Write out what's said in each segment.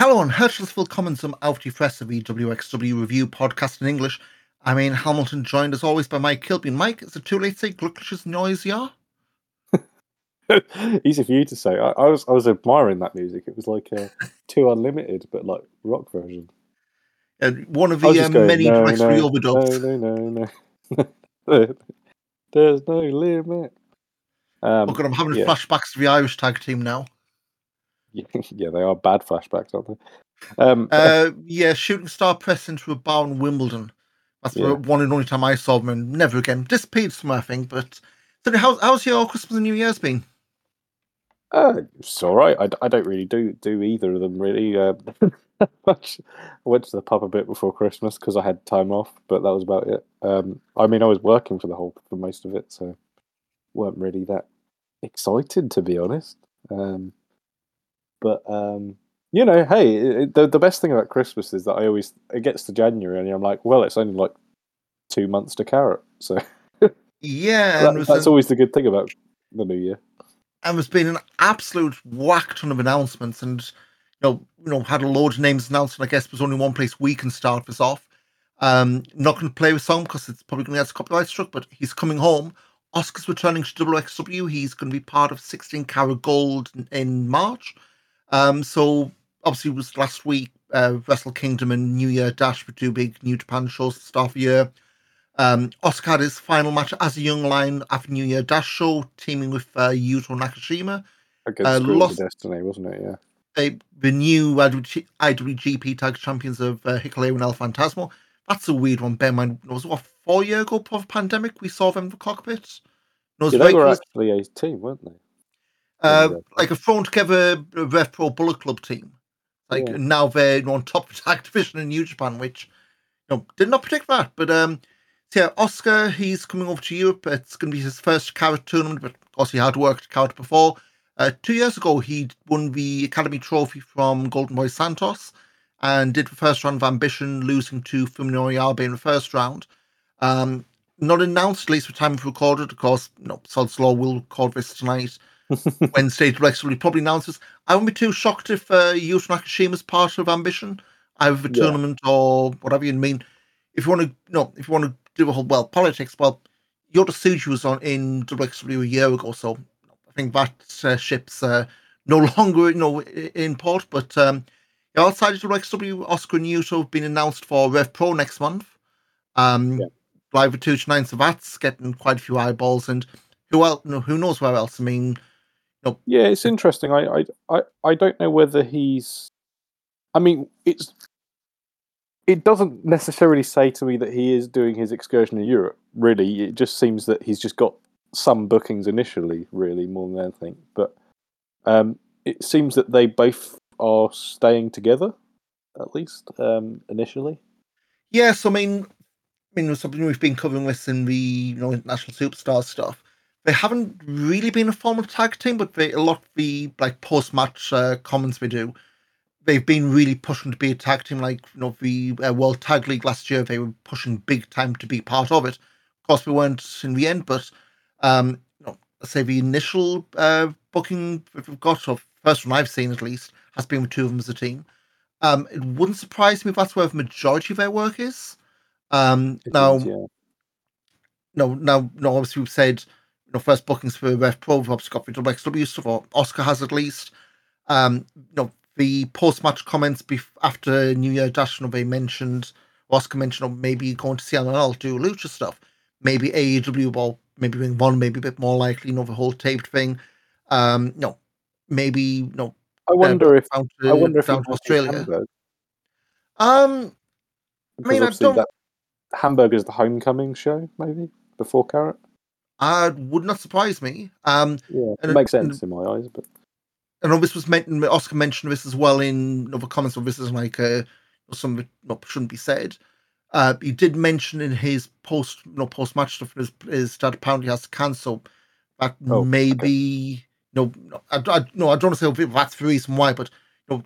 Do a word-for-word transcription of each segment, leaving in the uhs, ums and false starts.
Hallo und herzlich willkommen zum Auf die Fresse, the W X W Review Podcast in English. I'm Ian Hamilton, joined as always by Mike Kilby. Mike, is it too late to say Glückliches Neues Jahr? Easy for you to say. I, I was I was admiring that music. It was like uh, Two Unlimited, but like rock version. And one of the uh, going, many no, tracks no, we overdubs. No, no, no, no. There's no limit. Um, oh God, I'm having yeah. flashbacks to the Irish tag team now. Yeah, they are bad flashbacks, aren't they? Um, uh, yeah, shooting star press into a bar in Wimbledon. That's yeah. the one and only time I saw them, and never again. Disappeared somewhere, I think. But so, how's how's your Christmas and New Year's been? Uh, it's all right. I, I don't really do do either of them really. Uh, I went to the pub a bit before Christmas because I had time off, but that was about it. Um, I mean, I was working for the whole for most of it, so weren't really that excited, to be honest. Um, But, um, you know, hey, it, the the best thing about Christmas is that I always, it gets to January and I'm like, well, it's only like two months to Carrot. So, yeah. that, that's an, always the good thing about the new year. And there's been an absolute whack ton of announcements and, you know, you know, had a load of names announced. And I guess there's only one place we can start this off. Um, not going to play with song because it's probably going to get copyright struck, but he's coming home. Oscar's returning to W X W. He's going to be part of sixteen carat gold in, in March. Um, so, obviously, it was last week, uh, Wrestle Kingdom and New Year Dash were two big New Japan shows to start the year. Um, Oscar had his final match as a young lion after New Year Dash show, teaming with uh, Yuto Nakashima. Against uh, lost... Destiny, wasn't it? Yeah. They, the new I W G P tag champions of uh, Hikaleo and El Phantasmo. That's a weird one. Bear in mind, it was what, four years ago, before the pandemic, we saw them in the cockpit. Yeah, they were actually a team, weren't they? Uh, like a thrown together Rev Pro Bullet Club team. Like yeah. now they're you know, on top of Activision in New Japan, which you know, did not predict that. But um, so yeah, Oscar, he's coming over to Europe. It's going to be his first Carrot tournament, but of course he had worked Carrot before. Uh, two years ago, he won the Academy Trophy from Golden Boy Santos and did the first round of Ambition, losing to Fuminori Abe in the first round. Um, not announced, at least for time we've recorded. Of course, you know, Sod's Law will record this tonight. Wednesday Directs will probably announces. I wouldn't be too shocked if uh, Yuta Nakashima's part of Ambition, either the yeah. tournament or whatever you mean. If you want to, no, if you want to do a whole well politics, well, Yota Tsuji was on in W X W a year ago, so I think that uh, ship's uh, no longer you know in port. But um, outside of W X W, Oscar and Yuta have been announced for Rev Pro next month. Um, yeah. Live at two tonight, so that's getting quite a few eyeballs, and who else? No, who knows where else? I mean. Nope. Yeah, it's interesting. I, I, I don't know whether he's. I mean, it's. It doesn't necessarily say to me that he is doing his excursion to Europe. Really, it just seems that he's just got some bookings initially. Really, more than anything, but um, it seems that they both are staying together, at least um, initially. Yes, I mean, I mean, something we've been covering this in the you know international superstar stuff. They haven't really been a formal tag team, but they, a lot of the like post-match uh, comments they do, they've been really pushing to be a tag team. Like you know, the uh, World Tag League last year, they were pushing big time to be part of it. Of course, we weren't in the end, but um, you know, let's say the initial uh, booking we've got, or first one I've seen at least, has been with two of them as a team. Um, it wouldn't surprise me if that's where the majority of their work is. Um, now, is, yeah. no, no, no. Obviously, we've said. You know, first bookings for Rev Pro, we've obviously got the W X W stuff, or Oscar has at least. Um, you know, the post-match comments bef- after New Year Dash, you know, they mentioned, Oscar mentioned, oh, maybe going to C L L do Lucha stuff, maybe A E W, well, maybe Ring One, maybe a bit more likely, you know, the whole taped thing. Um, you know, maybe, you know, I wonder uh, if down to, I wonder if down to Australia. Um, because I mean, I don't. That Hamburg is the homecoming show, maybe before Carrot. Uh, would not surprise me. Um, yeah, it and, makes sense and, in my eyes. But I know this was meant. Oscar mentioned this as well in other comments. Or this is like uh, something that shouldn't be said. Uh, he did mention in his post, no post match stuff, his, his that apparently has cancer. That oh, maybe okay. no, I, I no, I don't want to say that's the reason why, but you know,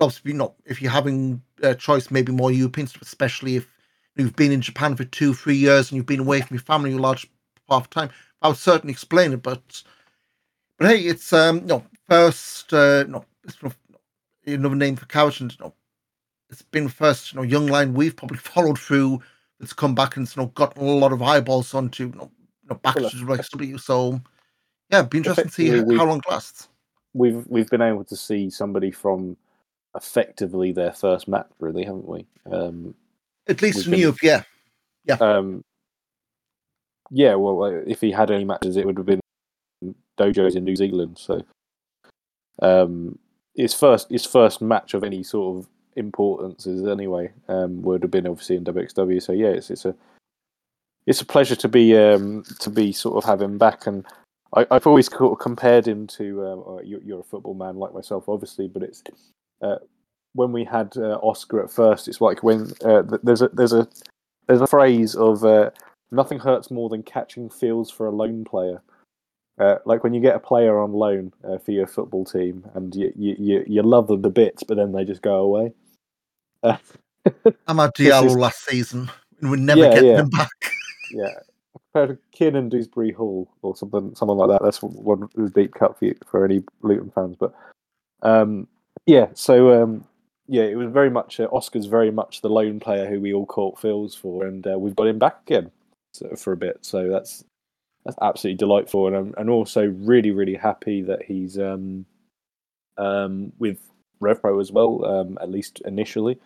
obviously not. If you're having a choice, maybe more European stuff, especially if you've been in Japan for two, three years and you've been away from your family a large part of the time. I would certainly explain it, but but hey, it's um, you know, first uh, no, it's another name for Carriage, and you know, it's been first, you know, young line we've probably followed through. It's come back and it's, you know, got a lot of eyeballs onto, you know, you know back well, to W X W. So yeah, it'd be interesting to see how long it lasts. We've we've been able to see somebody from effectively their first match, really, haven't we? Um, At least in been, Europe, yeah, yeah. Um, Yeah, well, if he had any matches, it would have been dojos in New Zealand. So, um, his first his first match of any sort of importance is anyway um, would have been obviously in W X W. So yeah, it's it's a it's a pleasure to be um, to be sort of have him back. And I, I've always sort of compared him to um, you, you're a football man like myself, obviously, but it's uh, when we had uh, Oscar at first, it's like when uh, there's a there's a there's a phrase of. Uh, Nothing hurts more than catching feels for a loan player. Uh, like when you get a player on loan uh, for your football team and you, you, you, you love them to bits, but then they just go away. Uh, I'm at Diallo last season and we never yeah, get yeah. them back. yeah. Compared to Kin and Dewsbury Hall or something something like that. That's one deep cut for, you, for any Luton fans. But um, yeah, so... Um, Yeah, it was very much... Uh, Oscar's very much the loan player who we all caught feels for, and uh, we've got him back again. For a bit, so that's that's absolutely delightful, and I'm and also really really happy that he's um um with Rev Pro as well. Um, at least initially,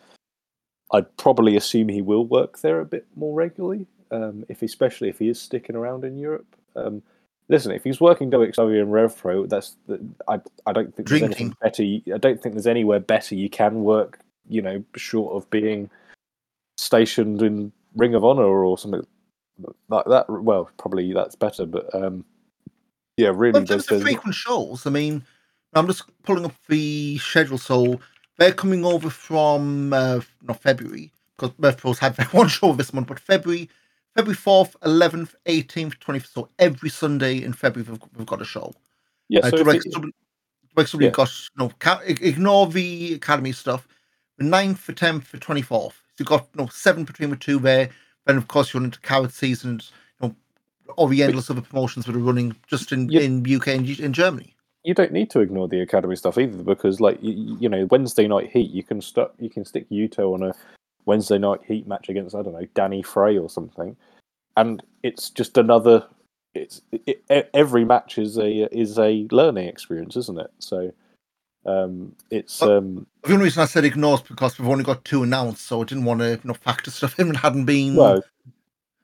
I'd probably assume he will work there a bit more regularly. Um, if especially if he is sticking around in Europe. Um, listen, if he's working W X W and Rev Pro, that's the, I I don't think Drinking. there's anything better. I don't think there's anywhere better you can work. You know, short of being stationed in Ring of Honor or something. Like that, well, probably that's better, but um, yeah, really. Well, in terms of frequent shows, I mean, I'm just pulling up the schedule, so they're coming over from uh, not February because Rev Pro's had one show this month, but February, February fourth, eleventh, eighteenth, twentieth. So every Sunday in February we've, we've got a show. Yeah, uh, so W X W, yeah. got no ignore the academy stuff. The ninth, the tenth, the twenty fourth. So you've got no seven between the two there. Then, of course, you're into Carrot season, you know, all the endless other promotions that are running just in, you, in U K and in Germany. You don't need to ignore the academy stuff either, because, like, you, you know, Wednesday night heat, you can st- you can stick Yuto on a Wednesday night heat match against, I don't know, Danny Frey or something, and it's just another. It's it, it, every match is a is a learning experience, isn't it? So. Um, it's well, um, the only reason I said ignore is because we've only got two announced, so I didn't want to you know, factor stuff in and hadn't been. Well,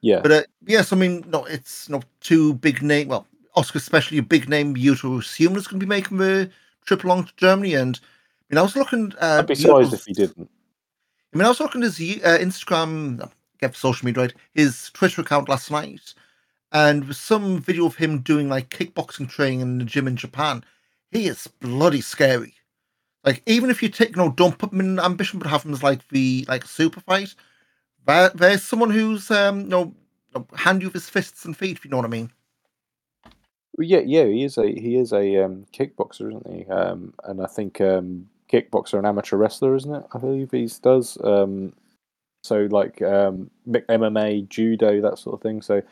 yeah, but uh, yes, I mean, no, it's not two big name. Well, Oscar, especially a big name, Yuto assume is going to be making the trip along to Germany, and I mean, I was looking. Uh, I'd be surprised if he didn't. I mean, I was looking at his uh, Instagram, get social media right, his Twitter account last night, and there was some video of him doing like kickboxing training in the gym in Japan. He is bloody scary. Like, even if you take, no, don't put him in Ambition, but have him as like the like super fight. There, there's someone who's um, you know, hand you with his fists and feet, if you know what I mean. Yeah, yeah, he is a he is a um, kickboxer, isn't he? Um, and I think um, kickboxer and amateur wrestler, isn't it? I believe he does. Um, so like um, M M A, judo, that sort of thing. So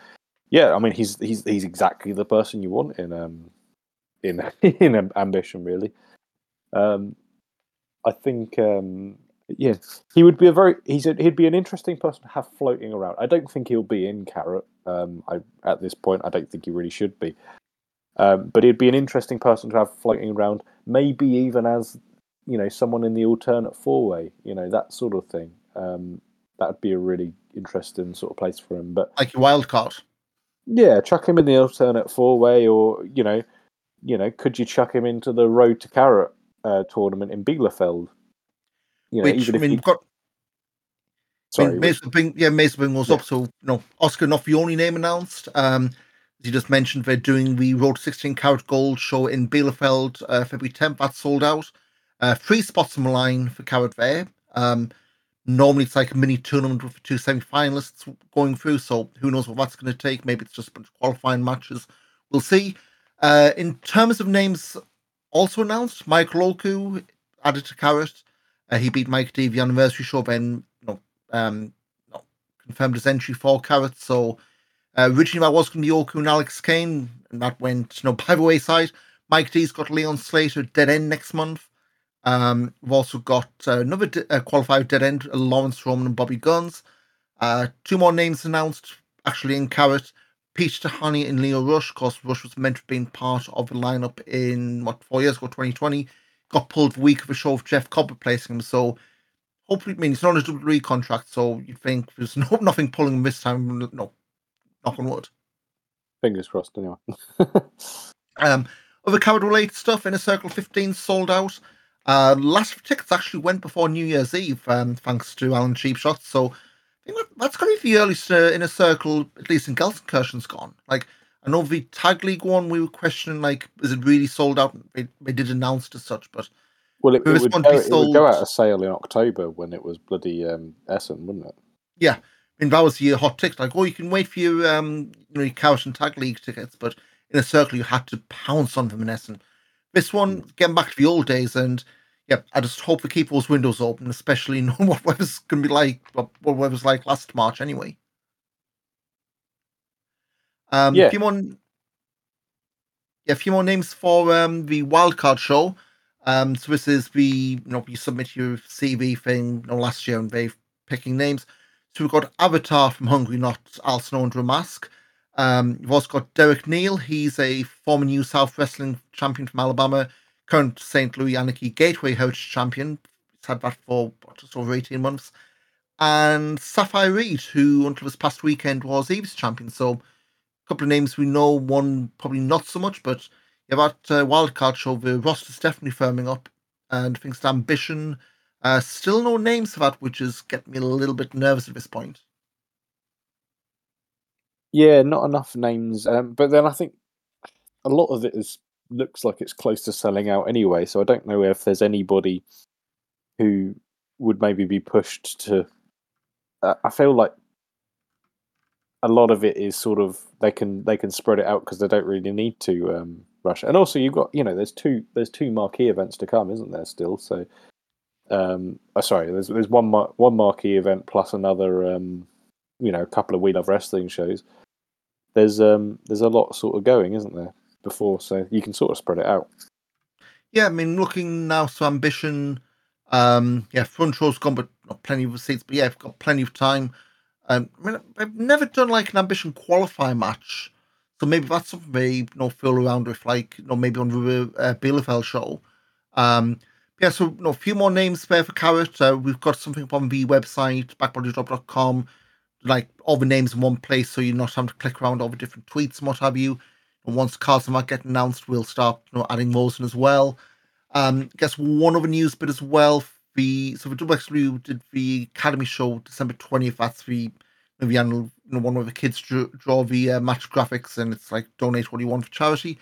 yeah, I mean, he's he's he's exactly the person you want in. Um, In in Ambition, really, um, I think um, yeah, he would be a very he's a, he'd be an interesting person to have floating around. I don't think he'll be in Carrot. Um, I at this point, I don't think he really should be, um, but he'd be an interesting person to have floating around. Maybe even as you know, someone in the alternate four-way, you know, that sort of thing. Um, that'd be a really interesting sort of place for him. But like a wild card, yeah, chuck him in the alternate four-way, or you know. You know, could you chuck him into the Road to Carat uh, tournament in Bielefeld? You know, Which, even I mean, if you've got... Sorry. I mean, Mason Bing, yeah, Mason Bing was yeah. up, so, you know, Oscar not the only name announced. Um, as you just mentioned, they're doing the Road to sixteen Carat Gold show in Bielefeld uh, February tenth. That's sold out. Uh, three spots on the line for Carat there. Um, normally it's like a mini tournament with the two semi-finalists going through, so who knows what that's going to take. Maybe it's just a bunch of qualifying matches. We'll see. Uh, in terms of names also announced, Michael Oku added to Carrot. Uh, he beat Mike D the anniversary show, then you know, um, not confirmed his entry for Carrot. So uh, originally that was going to be Oku and Alex Kane, and that went you know, by the wayside. Mike D's got Leon Slater at Dead End next month. Um, we've also got uh, another de- uh, qualifier Dead End, Laurance Roman and Bobby Guns. Uh, two more names announced, actually, in Carrot. Peach Tahani and Leo Rush. Of course, Rush was meant to be part of the lineup in, what, four years ago, twenty twenty. Got pulled the week of a show with Jeff Cobb replacing him. So, hopefully, I mean, it's not a W W E contract, so you think there's no, nothing pulling him this time. No, knock on wood. Fingers crossed, anyway. um, Other Carrot-related stuff, Inner Circle fifteen sold out. Uh, last of tickets actually went before New Year's Eve, um, thanks to Alan Cheapshot. So, I think that's going to be the earliest uh, Inner Circle, at least in Gelsenkirchen's gone. Like, I know the Tag League one, we were questioning, like, is it really sold out? It, it did announce it as such, but... Well, it, it, would go, it would go out of sale in October when it was bloody um, Essen, wouldn't it? Yeah. I mean, that was your hot ticket. Like, oh, you can wait for your, um, you know, your Carrot and Tag League tickets, but Inner Circle, you had to pounce on them in Essen. This one, getting back to the old days, and yeah, I just hope we keep those windows open, especially knowing what weather's going to be like, what weather's like last March anyway. Um, yeah. A few more, yeah, a few more names for um, the wildcard show. Um, so this is the, you know, you submit your C V thing, you know, last year, and they're picking names. So we've got Avatar from Hungary, not Al Snow under a mask. Um, you've also got Derek Neal. He's a former New South Wrestling champion from Alabama, current Saint Louis Anarchy Gateway Heritage champion. He's had that for just over eighteen months. And Sapphire Reed, who until this past weekend was Eve's champion. So a couple of names we know, one probably not so much, but yeah, that uh, wildcard show, the roster's definitely firming up. And I think it's Ambition. Uh, still no names for that, which is getting me a little bit nervous at this point. Yeah, not enough names, um, but then I think a lot of it is looks like it's close to selling out anyway. So I don't know if there's anybody who would maybe be pushed to. Uh, I feel like a lot of it is sort of they can they can spread it out because they don't really need to um, rush. And also you've got you know there's two there's two marquee events to come, isn't there? Still, so um, oh, sorry, there's there's one mar- one marquee event plus another. Um, You know, a couple of We Love Wrestling shows. There's um, there's a lot sort of going, isn't there? Before, so you can sort of spread it out. Yeah, I mean, looking now, so Ambition. Um, yeah, front show's gone, but not plenty of seats. But yeah, I've got plenty of time. Um, I mean, I've never done like an Ambition qualify match, so maybe that's something they you know fill around with, like you know maybe on the uh, Bielefeld show. Um, yeah, so you know, a few more names there for Carrot. Uh, we've got something up on the website backbodyjob dot com. Like all the names in one place, so you're not having to click around all the different tweets and what have you. And once cards might get announced, we'll start you know, adding those in as well. Um, I guess one other news bit as well. The so the W X W did the Academy show December twentieth. That's the you know, the annual you know, one where the kids draw, draw the uh, match graphics, and it's like donate what you want for charity.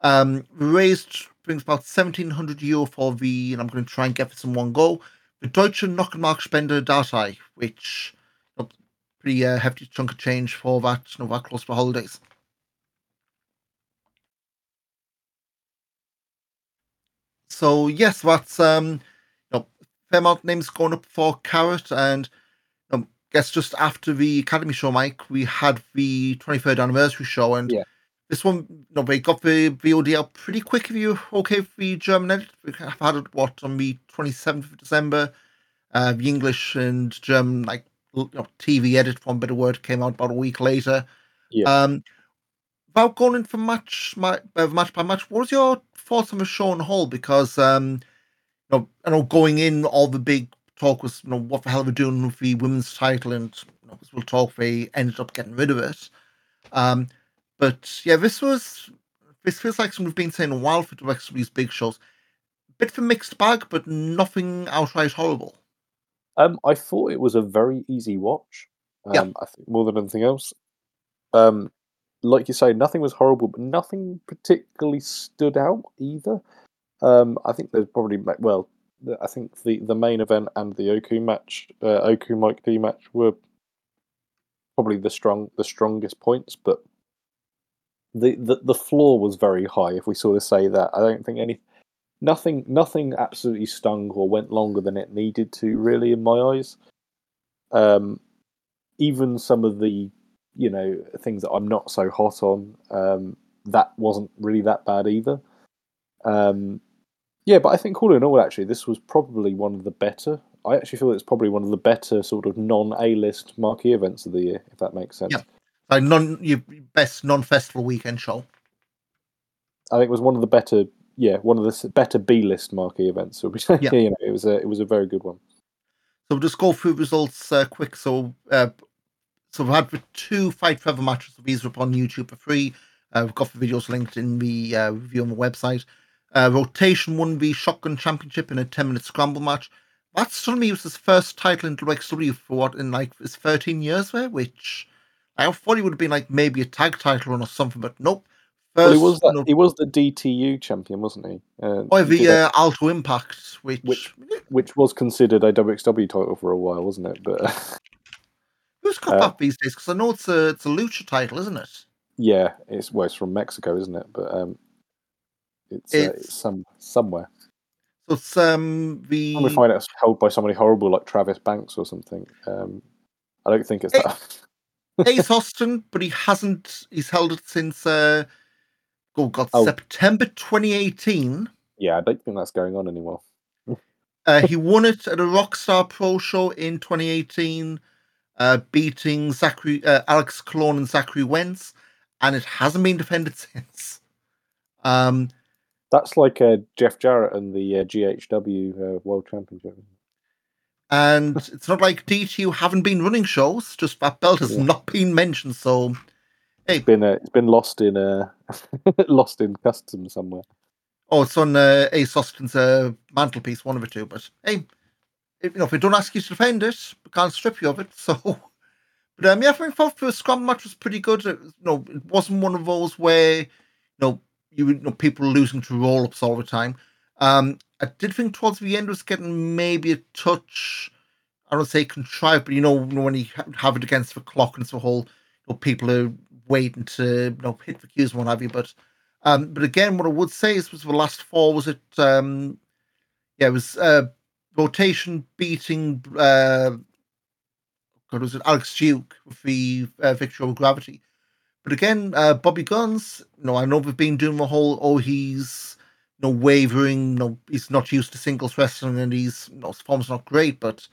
Um, raised brings about seventeen hundred euro for the, and I'm going to try and get this in one go. The Deutsche Nockenmark Spender Datei, which. Pretty uh, hefty chunk of change for that, you know, that close for holidays. So yes, that's um, you know, fair amount of names going up for Carrot, and you know, I guess just after the Academy show, Mike, we had the twenty-third anniversary show, and yeah. This one, you know, they got the V O D out pretty quick. If you okay for the German edit, we have had it what on the twenty-seventh of December. Uh, the English and German like. You know, T V edit, for a better word, came out about a week later. Yeah. Um, about going in for match, my, uh, match by match, what was your thoughts on the show and Hall? Because um, you know, I know going in, all the big talk was, you know, what the hell we're doing with the women's title, and you know, we'll talk. They ended up getting rid of it. Um, but yeah, this was this feels like something we've been saying a while for W X W's big shows. A bit of a mixed bag, but nothing outright horrible. Um, I thought it was a very easy watch, um, yeah. I think more than anything else. Um, like you say, nothing was horrible, but nothing particularly stood out either. Um, I think there's probably, well, I think the, the main event and the Oku match, uh, Oku Mike D match, were probably the strong the strongest points, but the, the the floor was very high. If we sort of say that, I don't think any nothing nothing absolutely stung or went longer than it needed to, really, in my eyes. Um, even some of the you know things that I'm not so hot on, um, that wasn't really that bad either. Um, yeah, but I think all in all, actually, this was probably one of the better. I actually feel it's probably one of the better sort of non-A-list marquee events of the year, if that makes sense. Yeah. So non your best non-festival weekend show. I think it was one of the better, yeah, one of the better B-list marquee events. So yeah. you know, it was a it was a very good one. So we'll just go through results uh, quick. So uh, so we've had two Fight Forever matches. These are up on YouTube for free. Uh, we've got the videos linked in the uh, review on the website. Uh, Rotation won the Shotgun Championship in a ten-minute scramble match. That suddenly was his first title in W X W for what, in like his thirteen years there, which I thought it would have been like maybe a tag title run or something, but nope. First, well, he, was that, no, he was the D T U champion, wasn't he? Uh, or the uh, Alto Impact, which... which which was considered a W X W title for a while, wasn't it? But who's cut up these days? Because I know it's a, it's a Lucha title, isn't it? Yeah, it's, well, it's from Mexico, isn't it? But um, it's, it's... Uh, it's some somewhere. It's um the. I'm gonna find it's held by somebody horrible like Travis Banks or something. Um, I don't think it's Ace, that. Ace Austin, but he hasn't. He's held it since uh, oh god, oh. September twenty eighteen. Yeah, I don't think that's going on anymore. uh, he won it at a Rockstar Pro Show in twenty eighteen, uh, beating Zachary uh, Alex Colon and Zachary Wentz, and it hasn't been defended since. Um. That's like uh, Jeff Jarrett and the uh, G H W uh, World Championship. And it's not like D T U haven't been running shows; just that belt has yeah. not been mentioned. So, hey, it's been uh, it's been lost in uh, lost in customs somewhere. Oh, it's on uh, Ace Austin's uh, mantelpiece, one of the two. But hey, if, you know, if we don't ask you to defend it, we can't strip you of it. So, but um, yeah, I think for the scrum match was pretty good. It, you know, it wasn't one of those where you know. You know, people losing to roll-ups all the time. Um, I did think towards the end it was getting maybe a touch, I don't say contrived, but you know, when you have it against the clock and it's the whole, you know, people are waiting to, you know, hit the cues and what have you. But, um, but again, what I would say is was the last four was it, um, yeah, it was uh, Rotation beating, uh, God, was it Alex Duke with the uh, victory over Gravity. But again, uh, Bobby Guns, you know, I know they've been doing the whole, oh, he's, you know, wavering, you know, he's not used to singles wrestling and he's, you know, his form's not great, but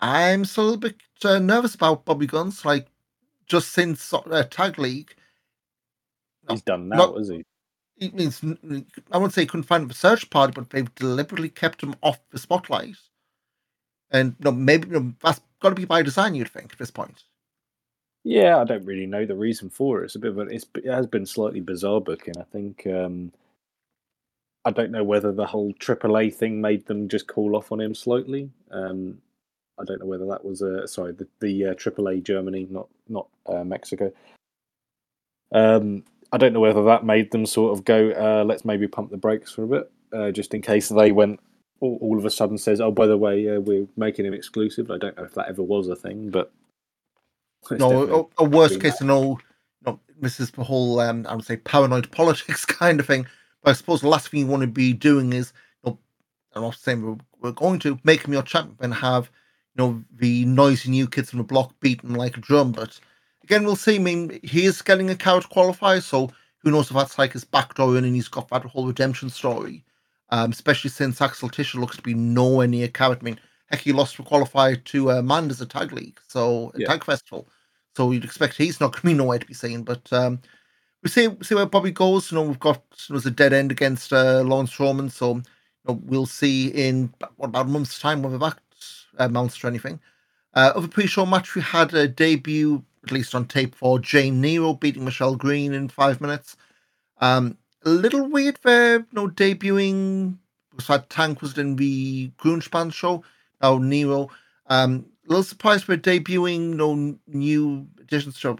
I'm still a bit uh, nervous about Bobby Guns, like, just since uh, Tag League. He's done now, not, is he? It means, I wouldn't say he couldn't find the search party, but they've deliberately kept him off the spotlight. And, you know, maybe, you know, that's got to be by design, you'd think, at this point. Yeah, I don't really know the reason for it. It's a bit, but it's, it has been slightly bizarre booking. I think um, I don't know whether the whole triple A thing made them just call off on him slightly. Um, I don't know whether that was a sorry the, the uh, triple A Germany, not not uh, Mexico. Um, I don't know whether that made them sort of go, uh, let's maybe pump the brakes for a bit, uh, just in case they went all, all of a sudden says, oh, by the way, uh, we're making him exclusive. I don't know if that ever was a thing, but. It's no, a, a worst case, no, no, this is the whole, um, I would say, paranoid politics kind of thing. But I suppose the last thing you want to be doing is, you know, I'm not saying we're, we're going to make him your champion and have, you know, the noisy new kids on the block beating like a drum. But again, we'll see. I mean, he is getting a coward qualifier, so who knows if that's like his backdoor in and he's got that whole redemption story, um, especially since Axel Tischer looks to be nowhere near coward. I mean, heck, he lost for qualifier to uh, Manders at Tag League, so yeah. Tag Festival. So you'd expect he's not going to be nowhere to be seen. But um, we see see where Bobby goes. You know, we've got you know, there's a dead end against uh, Laurance Roman. So you know, we'll see in what, about a month's time whether that amounts to anything. Uh, of a pre-show match, we had a debut, at least on tape, for Jane Nero beating Michelle Green in five minutes. Um, a little weird there, you know, debuting. Because that Tank was in the Grünspan show. Now Nero. Um, A little surprised we're debuting you no know, new additions to, you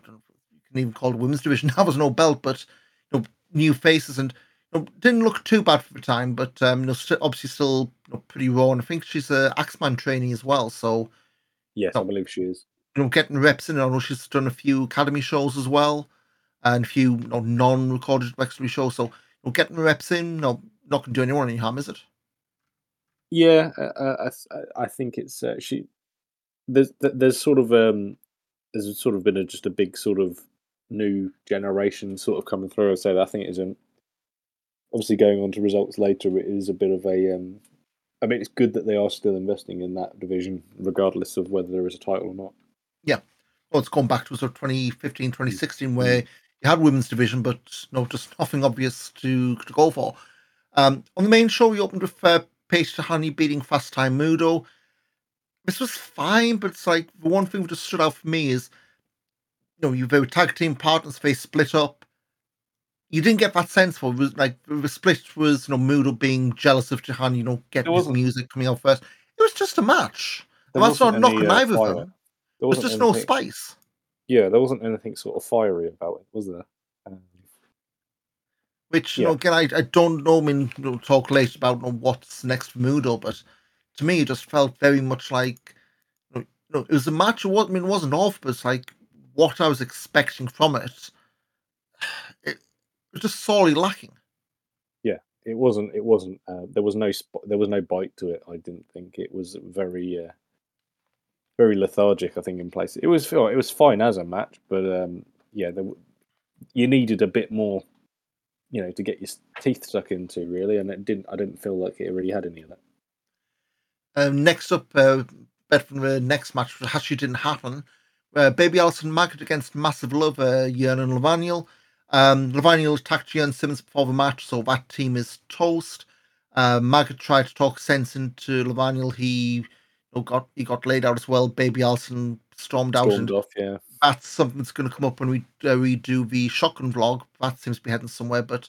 can even call it women's division. That was no belt, but you know, new faces and you didn't look too bad for the time, but um, you know, st- obviously still you know, pretty raw. And I think she's an uh, Axeman trainee as well. So yes, you know, I believe she is. You know, getting reps in. I know she's done a few academy shows as well, and a few you know, non-recorded W X W shows. So you know, getting reps in, you know, not going to do anyone any harm, is it? Yeah, uh, I, I think it's uh, she. There's there's sort of um there's sort of been a, just a big sort of new generation sort of coming through. So I think it's um, obviously going on to results later. It is a bit of a. Um, I mean, it's good that they are still investing in that division, regardless of whether there is a title or not. Yeah, well, it's gone back to sort of twenty fifteen, twenty sixteen, where you had women's division, but no, just nothing obvious to to go for. Um, on the main show, we opened with uh, Paige Tahani beating Fast Time Mudo. This was fine, but it's like the one thing that just stood out for me is, you know, you were tag team partners, they split up. You didn't get that sense for it. It was like the split was, you know, Mudo being jealous of Tahani, you know, getting his music coming out first. It was just a match. And that's not knocking either of them. There was just anything, no spice. Yeah, there wasn't anything sort of fiery about it, was there? Um, Which, you yeah. know, again, I, I don't know. I mean, we'll talk later about you know, what's next for Mudo, but to me, it just felt very much like, you know, you know, it was a match. It wasn't, I mean, it wasn't off, but it's like what I was expecting from it, it was just sorely lacking. Yeah, it wasn't. It wasn't. Uh, there was no. Sp- there was no bite to it. I didn't think it was very. Uh, Very lethargic, I think, in place. It was it was fine as a match, but um, yeah, there, you needed a bit more, you know, to get your teeth stuck into, really. And it didn't. I didn't feel like it really had any of that. Um, next up, uh, bet from the next match, which actually didn't happen. Uh, Baby Alison Maggot against Massive Love, uh, Yearn and Levaniel. Um, Levaniel attacked Yearn Simmons before the match, so that team is toast. Uh, Maggot tried to talk sense into Levaniel. He got he got laid out as well. Baby Alison stormed, stormed out. Stormed off, yeah. That's something that's going to come up when we uh, we do the Shotgun vlog. That seems to be heading somewhere. But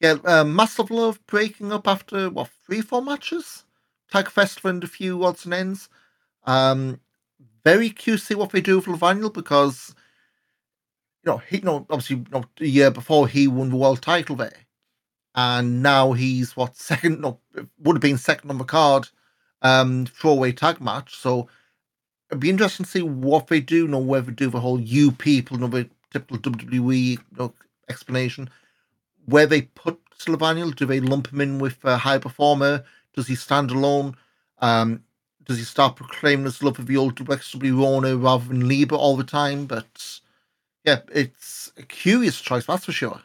yeah, uh, Massive Love breaking up after what three, four matches, Tag Festival and a few odds and ends. Um, very cute to see what they do with Levaniel because you know he you know obviously you know, the year before he won the world title there, and now he's what second? No, would have been second on the card. Um, throwaway tag match, so it'd be interesting to see what they do. You know, whether they do the whole "you people," you know, the typical W W E you know, explanation, where they put Levaniel. Do they lump him in with a high performer? Does he stand alone? Um, does he start proclaiming his love of the old W X W Rona rather than Lieber all the time? But yeah, it's a curious choice, that's for sure.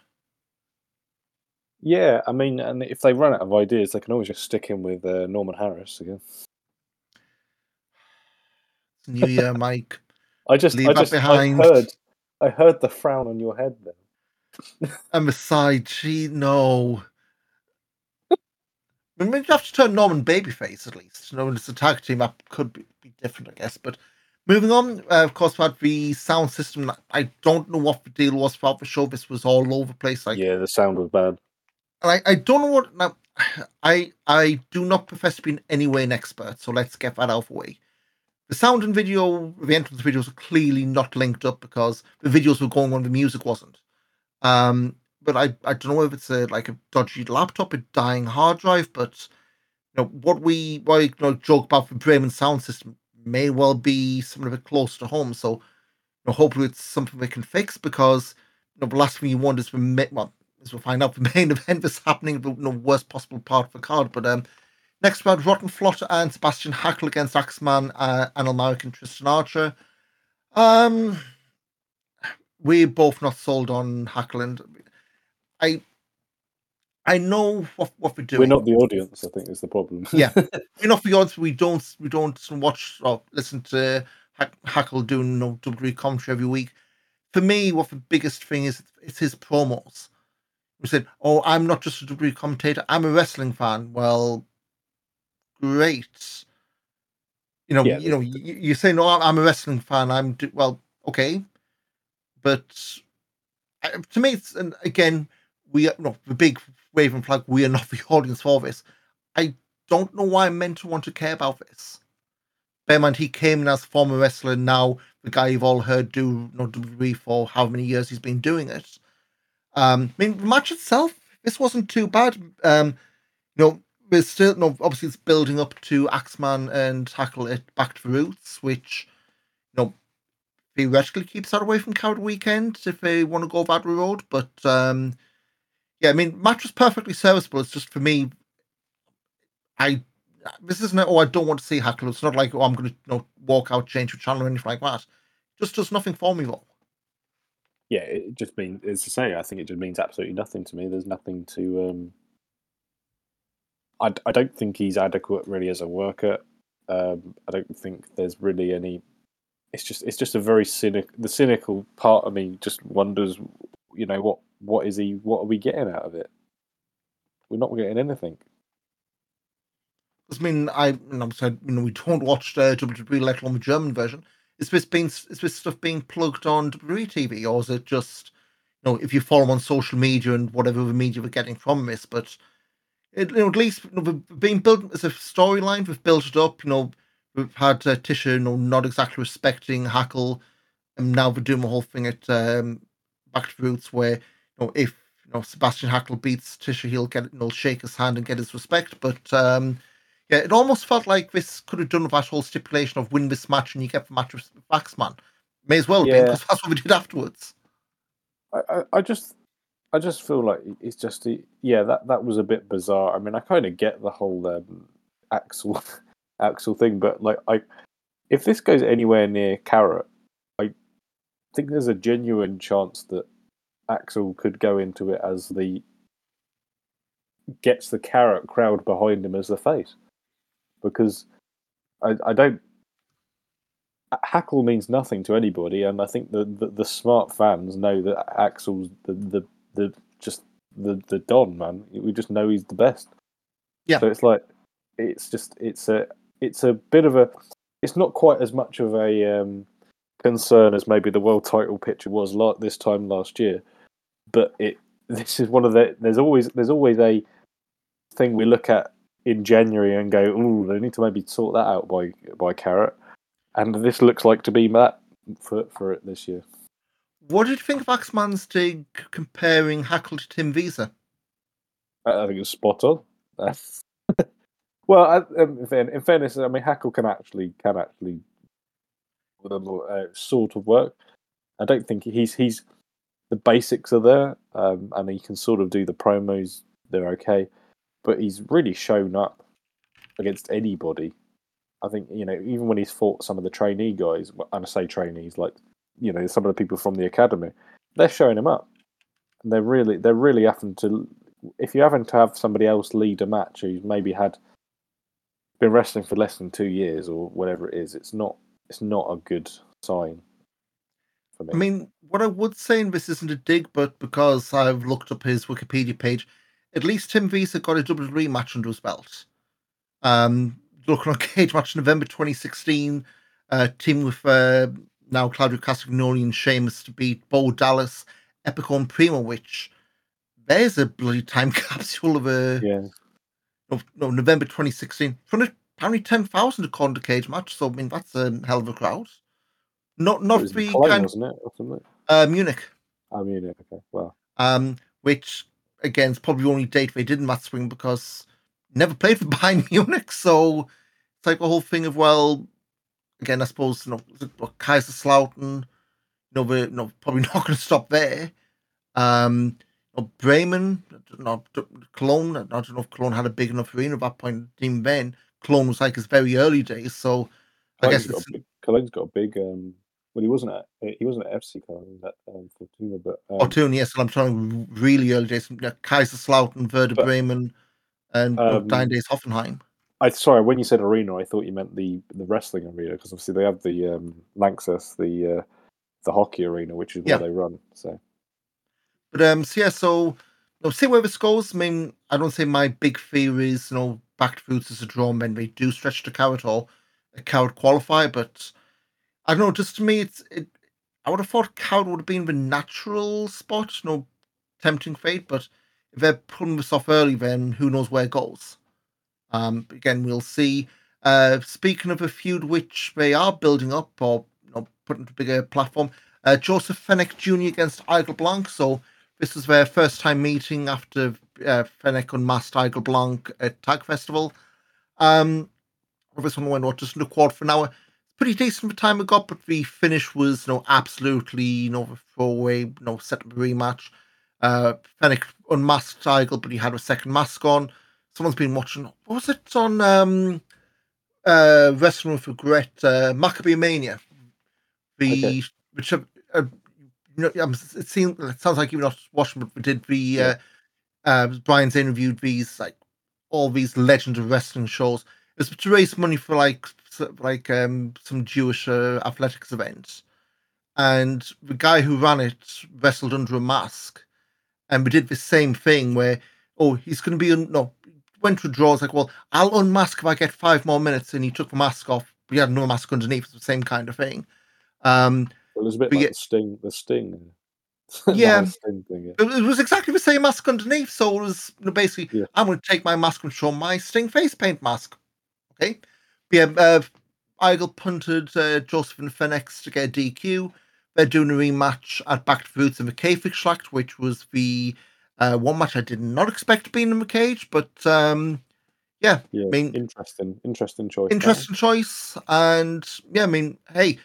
Yeah, I mean, and if they run out of ideas, they can always just stick in with uh, Norman Harris again. It's New Year, Mike. I just, Leave I that just, behind. I heard, I heard the frown on your head then. And besides, she no. I mean, you have to turn Norman babyface at least. You know, it's a tag team that could be, be different, I guess. But moving on, uh, of course, we had the sound system. I don't know what the deal was throughout the show. This was all over the place. Like, yeah, the sound was bad. I, I don't know what now. I I do not profess to be in any way an expert, so let's get that out of the way. The sound and video, the entrance videos are clearly not linked up because the videos were going on, the music wasn't. Um, but I, I don't know if it's a like a dodgy laptop, a dying hard drive. But you know what we why you know, joke about the Bremen sound system may well be something a bit close to home. So you know, hopefully it's something we can fix because you know the last thing you want is we well. As we'll find out, the main event was happening at the you know, worst possible part of the card. But um, next we had Rotten Flotter and Sebastian Hackl against Axeman, uh, Anil Marek and Tristan Archer. Um, we're both not sold on Hackl, and I, I know what what we're doing. We're not the audience. I think is the problem. Yeah, we're not the audience. We don't we don't watch or listen to Hackl doing you know, W W E commentary every week. For me, what the biggest thing is, it's his promos. We said, oh, I'm not just a W W E commentator, I'm a wrestling fan. Well, great. You know, yeah, you know, you, you say, no, I'm a wrestling fan. I'm, do- well, okay. But uh, to me, it's, and again, we are, no, the big waving flag, we are not the audience for this. I don't know why men to want to care about this. Bear in mind, he came in as a former wrestler. Now, the guy you've all heard do you know, W W E for how many years he's been doing it. Um, I mean, the match itself, this wasn't too bad. Um, you know, we're still, you know, obviously it's building up to Axeman and Hackl at Back to the Roots, which, you know, theoretically keeps that away from Coward Weekend if they want to go that road. But um, yeah, I mean, match was perfectly serviceable. It's just for me, I this isn't oh I don't want to see Hackl. It's not like oh I'm going to you know, walk out, change the channel or anything like that. It just does nothing for me though. Yeah, it just means, as I say, I think it just means absolutely nothing to me. There's nothing to. Um, I, I don't think he's adequate really as a worker. Um, I don't think there's really any. It's just it's just a very cynic. The cynical part of me just wonders, you know, what what is he? What are we getting out of it? We're not getting anything. I mean, I I'm sorry, you know, we don't watch uh, W W E, let alone the German version. Is this being is this stuff being plugged on W W E T V, or is it just, you know, if you follow them on social media and whatever the media we're getting from this? But it, you know, at least you know, we've been built as a storyline. We've built it up. You know, we've had uh, Tisha, you know, not exactly respecting Hackl, and now they're doing the whole thing at um, Back to the Roots, where you know if you know Sebastian Hackl beats Tisha, he'll get you know shake his hand and get his respect. But um, yeah, it almost felt like this could have done with that whole stipulation of win this match and you get the match with Axeman. May as well have yeah. been, because that's what we did afterwards. I, I, I just I just feel like it's just, yeah, that, that was a bit bizarre. I mean, I kind of get the whole um, Axel Axel thing, but like, I if this goes anywhere near Carrot, I think there's a genuine chance that Axel could go into it as the gets the Carrot crowd behind him as the face. Because I, I don't. Hackl means nothing to anybody, and I think the, the, the smart fans know that Axel's the, the, the just the, the Don, man. We just know he's the best. Yeah. So it's like it's just it's a it's a bit of a it's not quite as much of a um, concern as maybe the world title picture was like this time last year, but it this is one of the there's always there's always a thing we look at in January and go, ooh, they need to maybe sort that out by by Carrot. And this looks like to be that for, for it this year. What did you think of Axeman's dig comparing Hackl to Tim Visa? I think it's spot on. That's... well, I, in, in fairness, I mean, Hackl can actually can actually uh, sort of work. I don't think he's he's the basics are there, um, and he can sort of do the promos. They're okay. But he's really shown up against anybody. I think, you know, even when he's fought some of the trainee guys, and I say trainees, like, you know, some of the people from the academy, they're showing him up. And they're really, they're really having to, if you haven't to have somebody else lead a match who's maybe had, been wrestling for less than two years or whatever it is, it's not, it's not a good sign for me. I mean, what I would say, and this isn't a dig, but because I've looked up his Wikipedia page, at least Tim Visa got a W W E match under his belt. Um, looking on Cage Match November twenty sixteen, uh, team with uh, now Claudio Castagnoli and Sheamus to beat Bo Dallas, Epico and Primo, which there's a bloody time capsule of a... Yeah. Of, no, November twenty sixteen. Apparently ten thousand according to Cage Match, so I mean, that's a hell of a crowd. Not not the kind... Cologne, wasn't it? Wasn't it? Uh, Munich. Oh, Munich, okay, wow. Um, which... Again, it's probably the only date they did in that swing because never played for Bayern Munich. So it's like the whole thing of, well, again, I suppose, you know, Kaiserslautern, you know, we're you know, probably not going to stop there. Um, you know, Bremen, you know, Cologne, I don't know if Cologne had a big enough arena at that point. Even then, Cologne was like his very early days. So I Cologne's guess it's... Got big, Cologne's got a big, um, well, he wasn't at, he wasn't at F C Cologne at um, Fortuna, but... Um... Fortuna, yes, and I'm talking really early days. Kaiserslautern, Werder but, Bremen, and um, nine days Hoffenheim. I Sorry, when you said arena, I thought you meant the, the wrestling arena, because obviously they have the um, Lanxess, the uh, the hockey arena, which is where yeah. they run, so... But, um, so yeah, so, no, see where this goes. I mean, I don't say my big fear is, you know, Back to Roots is a draw, and then they do stretch to Carrot or a Carrot qualifier, but... I don't know, just to me, it's, it, I would have thought Coward would have been the natural spot, no tempting fate, but if they're pulling this off early, then who knows where it goes. Um, again, we'll see. Uh, speaking of a feud which they are building up, or you know, putting to a bigger platform, uh, Joseph Fennec Junior against Igel Blanc, so this was their first time meeting after uh, Fennec und Mas Tiger Blanc at Tag Festival. Um, this one went, what, just in a quarter of an hour. Pretty decent for the time it got, but the finish was no absolutely you know, throwaway, no set up rematch. Uh, Fennec unmasked Tiger, but he had a second mask on. Someone's been watching, what was it on um, uh, Wrestling with Regret, uh, Maccabee Mania? The, okay. Which, uh, uh, you know, it, seemed, it sounds like you're not watching, but we did the, yeah. uh, uh, Brian's interviewed these, like, all these legendary wrestling shows. It was to raise money for, like, like um, some Jewish uh, athletics events. And the guy who ran it wrestled under a mask. And we did the same thing where, oh, he's going to be, un- no, went to a draw. It's like, well, I'll unmask if I get five more minutes. And he took the mask off. We had no mask underneath. It's the same kind of thing. Um, well, it was a bit like it, the Sting. The Sting. Yeah, the Sting thing, yeah. It was exactly the same mask underneath. So it was you know, basically, yeah. I'm going to take my mask and show my Sting face paint mask. Okay. Yeah, uh, Eigel punted uh, Joseph and Fennex to get a D Q. They're doing a rematch at Back to the Roots in the K-Fix Schlacht, which was the uh, one match I did not expect to be in the cage, but um, yeah, yeah, I mean, interesting, interesting choice, interesting right? choice, and yeah, I mean, hey,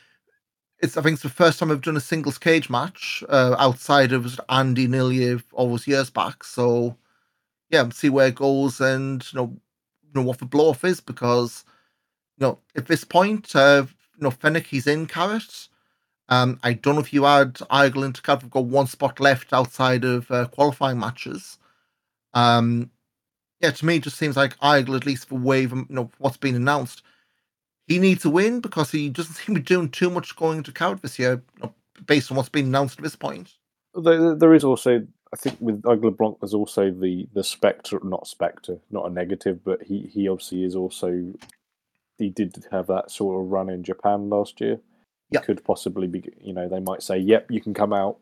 it's I think it's the first time I've done a singles cage match uh, outside of Andy Niliev all those years back, so yeah, we'll see where it goes and you know, you know what the blow off is because. No, at this point, uh, no, Fennec, he's in Carrot. Um, I don't know if you add Eigel into Carrot. We've got one spot left outside of uh, qualifying matches. Um, yeah, to me, it just seems like Eigel, at least for wave, you know, what's been announced, he needs a win because he doesn't seem to be doing too much going into Carrot this year, you know, based on what's been announced at this point. There, there is also, I think, with Eigel LeBlanc, there's also the the spectre, not spectre, not a negative, but he he obviously is also. He did have that sort of run in Japan last year. Yep. He could possibly be, you know, they might say, yep, you can come out.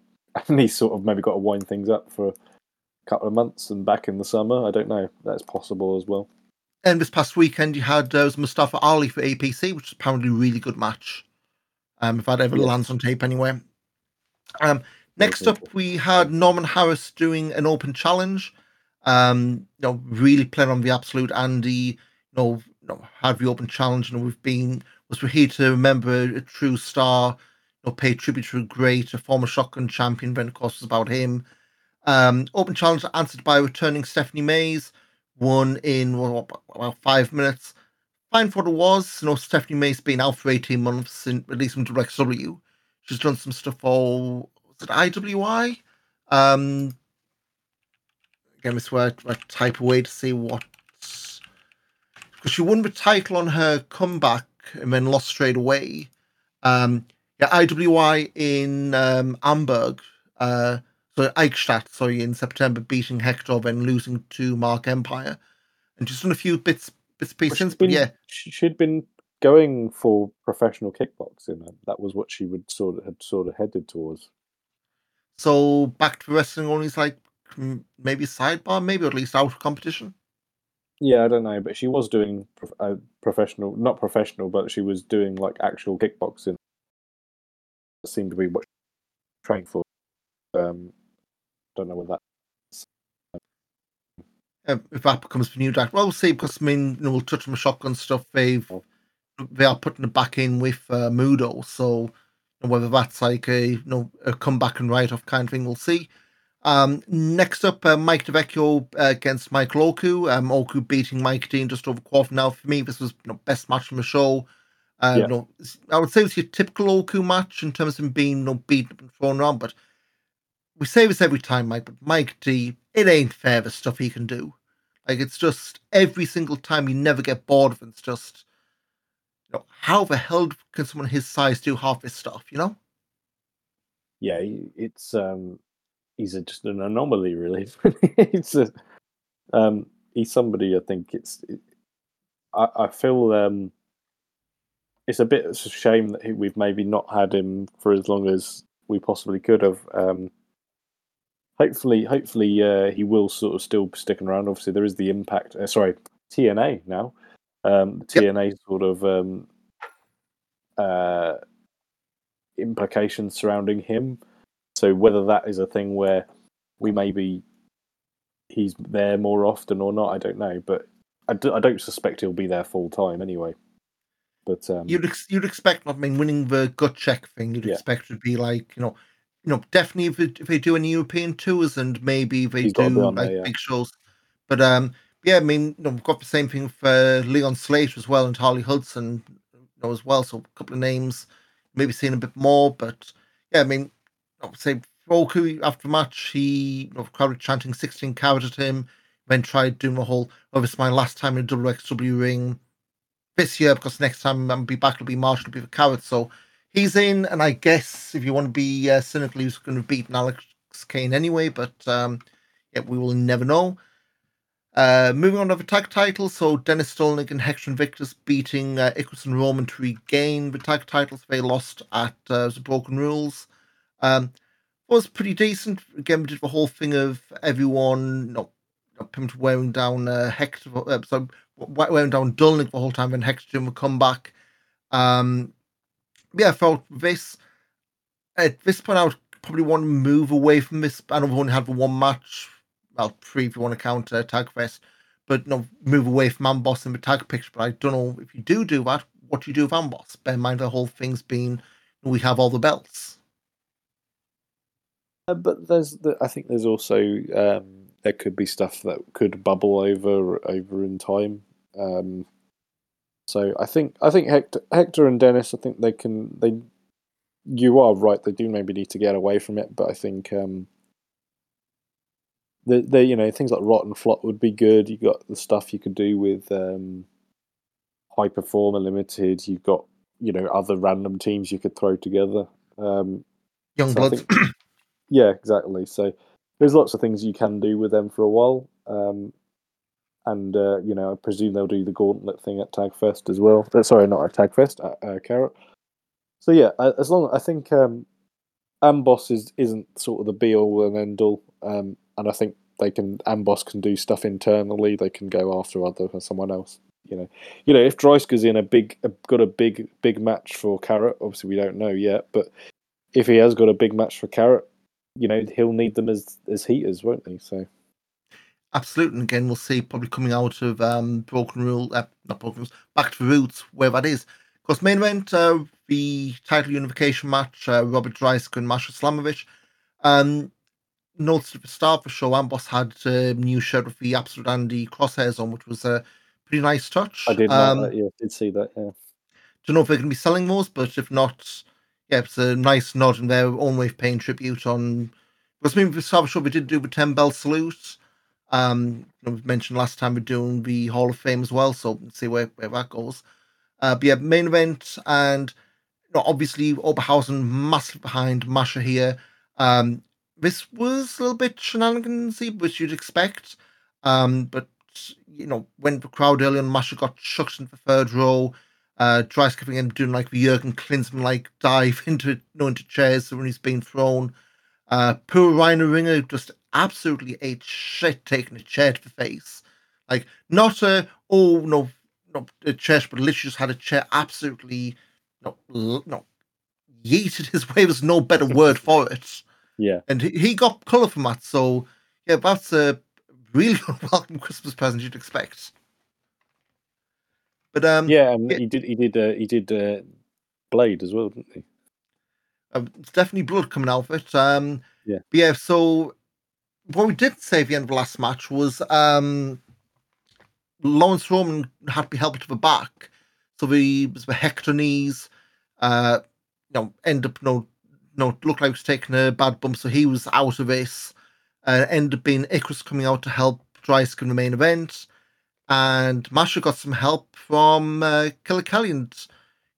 And he's sort of maybe got to wind things up for a couple of months and back in the summer. I don't know. That's possible as well. And this past weekend, you had uh, Mustafa Ali for A P C, which is apparently a really good match. Um, if that ever yes. lands on tape anyway. Um, next up, we had Norman Harris doing an open challenge. Um, you know, really playing on the absolute Andy, you know, No, have the open challenge, and you know, we've been was we're here to remember a true star, you know, pay tribute to a great, a former Shotgun champion. Then of course was about him. Um, open challenge answered by returning Stephanie Mays, won in well, about five minutes. Fine for what it was. You know, Stephanie Mays been out for eighteen months, in, at least from W X W. She's done some stuff for was it I W I. Um, again, this where I type away to see what. Because she won the title on her comeback and then lost straight away. Um, yeah, I W I in um, Hamburg, uh, so Eichstätt, sorry, in September, beating Hector, then losing to Mark Empire. And she's done a few bits, bits, pieces. Well, but been, yeah, she'd been going for professional kickboxing. Man. That was what she would sort of had sort of headed towards. So back to wrestling only is like maybe sidebar, maybe or at least out of competition. Yeah, I don't know, but she was doing uh, professional, not professional, but she was doing like actual kickboxing. That seemed to be what she was trained for. Um, don't know what that is. Uh, if that becomes the new diet, well, we'll see, because I mean, you know, we'll touch on the Shotgun stuff. They've, they are putting it back in with uh, Mudo, so you know, whether that's like a, you know, a comeback and write off kind of thing, we'll see. Um, next up, uh, Mike DeVecchio uh, against Michael Oku. Um, Oku beating Mike D in just over a quarter. Now, for me, this was the you know, best match from the show. Uh, yeah. you know, I would say it was your typical Oku match in terms of being you know, beaten up and thrown around, but we say this every time, Mike, but Mike D, it ain't fair the stuff he can do. Like, it's just every single time you never get bored of it. It's just, you know, how the hell can someone his size do half this stuff, you know? Yeah, it's... um He's a, just an anomaly, really. He's, a, um, he's somebody. I think it's. It, I, I feel um, it's a bit it's a shame that he, we've maybe not had him for as long as we possibly could have. Um, hopefully, hopefully uh, he will sort of still be sticking around. Obviously, there is the impact. Uh, sorry, T N A now. Um, T N A yep. sort of um, uh, implications surrounding him. So whether that is a thing where we maybe he's there more often or not, I don't know. But I, d- I don't suspect he'll be there full time anyway. But um, you'd ex- you'd expect, I mean, winning the gut check thing, you'd yeah. expect to be like, you know, you know, definitely if, it, if they do any European tours and maybe they he's do like there, yeah. big shows. But um, yeah, I mean, you know, we've got the same thing for Leon Slater as well and Harley Hudson, you know, as well. So a couple of names, maybe seeing a bit more. But yeah, I mean, I would say Oku after the match, he you know, crowded chanting sixteen carat at him. Then tried doing the whole, "Oh, it's my last time in a W X W ring this year because next time I'll be back, it'll be Marshall, it'll be the carrot." So he's in, and I guess if you want to be uh, cynical, he's going to beat Alex Kane anyway. But um, yeah, we will never know. Uh, moving on to the tag title, so Dennis Stolnik and Hector Invictus beating uh, Icarus and Roman to regain the tag titles. They lost at uh, the Broken Rules. Um, it was pretty decent. Again, we did the whole thing of everyone not him wearing down uh, Hector, uh, so wearing down Dolnik the whole time, and Hector would come back. Um, yeah, I felt this at this point I would probably want to move away from this. I know we've only had the one match, well, three if you want to count uh, Tag Fest, but you know, move away from Amboss in the tag picture. But I don't know if you do do that, what do you do with Amboss? Bear in mind, the whole thing's been we have all the belts, uh, but there's the, I think there's also um. there could be stuff that could bubble over over in time. Um, so I think I think Hector, Hector and Dennis, I think they can. They, you are right. They do maybe need to get away from it, but I think um, they, they you know things like Rotten Flop would be good. You got the stuff you could do with um, High Performer Limited. You've got you know other random teams you could throw together. Um, Young so Bloods. Yeah, exactly. So. There's lots of things you can do with them for a while, um, and uh, you know I presume they'll do the gauntlet thing at Tagfest as well. Uh, sorry, not at Tagfest, at uh, Carrot. So yeah, as long I think um, Amboss is isn't sort of the be all and end all, um, and I think they can Amboss can do stuff internally. They can go after other someone else. You know, you know if Dreiska's in a big got a big big match for Carrot, obviously we don't know yet, but if he has got a big match for Carrot. You know, he'll need them as, as heaters, won't he? So, absolutely. And again, we'll see probably coming out of um, Broken Rule, uh, not Broken Rules, Back to the Roots, where that is. Of course, main event, uh, the title unification match, uh, Robert Dreiska and Masha Slamovich. Um, noticed at the start of the show, Amboss had a new shirt with the Absolute Andy crosshairs on, which was a pretty nice touch. I did um, like that, yeah, I did see that, yeah. Don't know if they're going to be selling those, but if not... Yeah, it's a nice nod in their own way of paying tribute on... Because I mean, the Star Show, we did do the ten-bell salute. Um, we mentioned last time we're doing the Hall of Fame as well, so we'll see where, where that goes. Uh, but yeah, main event, and you know, obviously Oberhausen massively behind Masha here. Um, this was a little bit shenanigansy, which you'd expect. Um, but, you know, when the crowd early on, Masha got chucked into the third row. Uh, Dreiska him doing like the Jurgen Klinsmann like dive into no, into chairs when he's being thrown. Uh, poor Rainer Ringer just absolutely ate shit, taking a chair to the face. Like not a oh no, not a chair, but literally just had a chair absolutely no no yeeted his way. There's no better word for it. Yeah, and he, he got colour from that. So yeah, that's a really unwelcome Christmas present you'd expect. But um, yeah, and it, he did. He did. Uh, he did uh, Blade as well, didn't he? Uh, it's definitely blood coming out of it. Um, yeah. But yeah. So what we did say at the end of the last match was um, Laurance Roman had to be helped to the back, so the the Hector knees, uh, you know, end up you no, know, no, looked like he was taking a bad bump, so he was out of this. Uh, ended up being Icarus coming out to help Dreiska in the main event. And Masha got some help from uh, Killer Kelly. And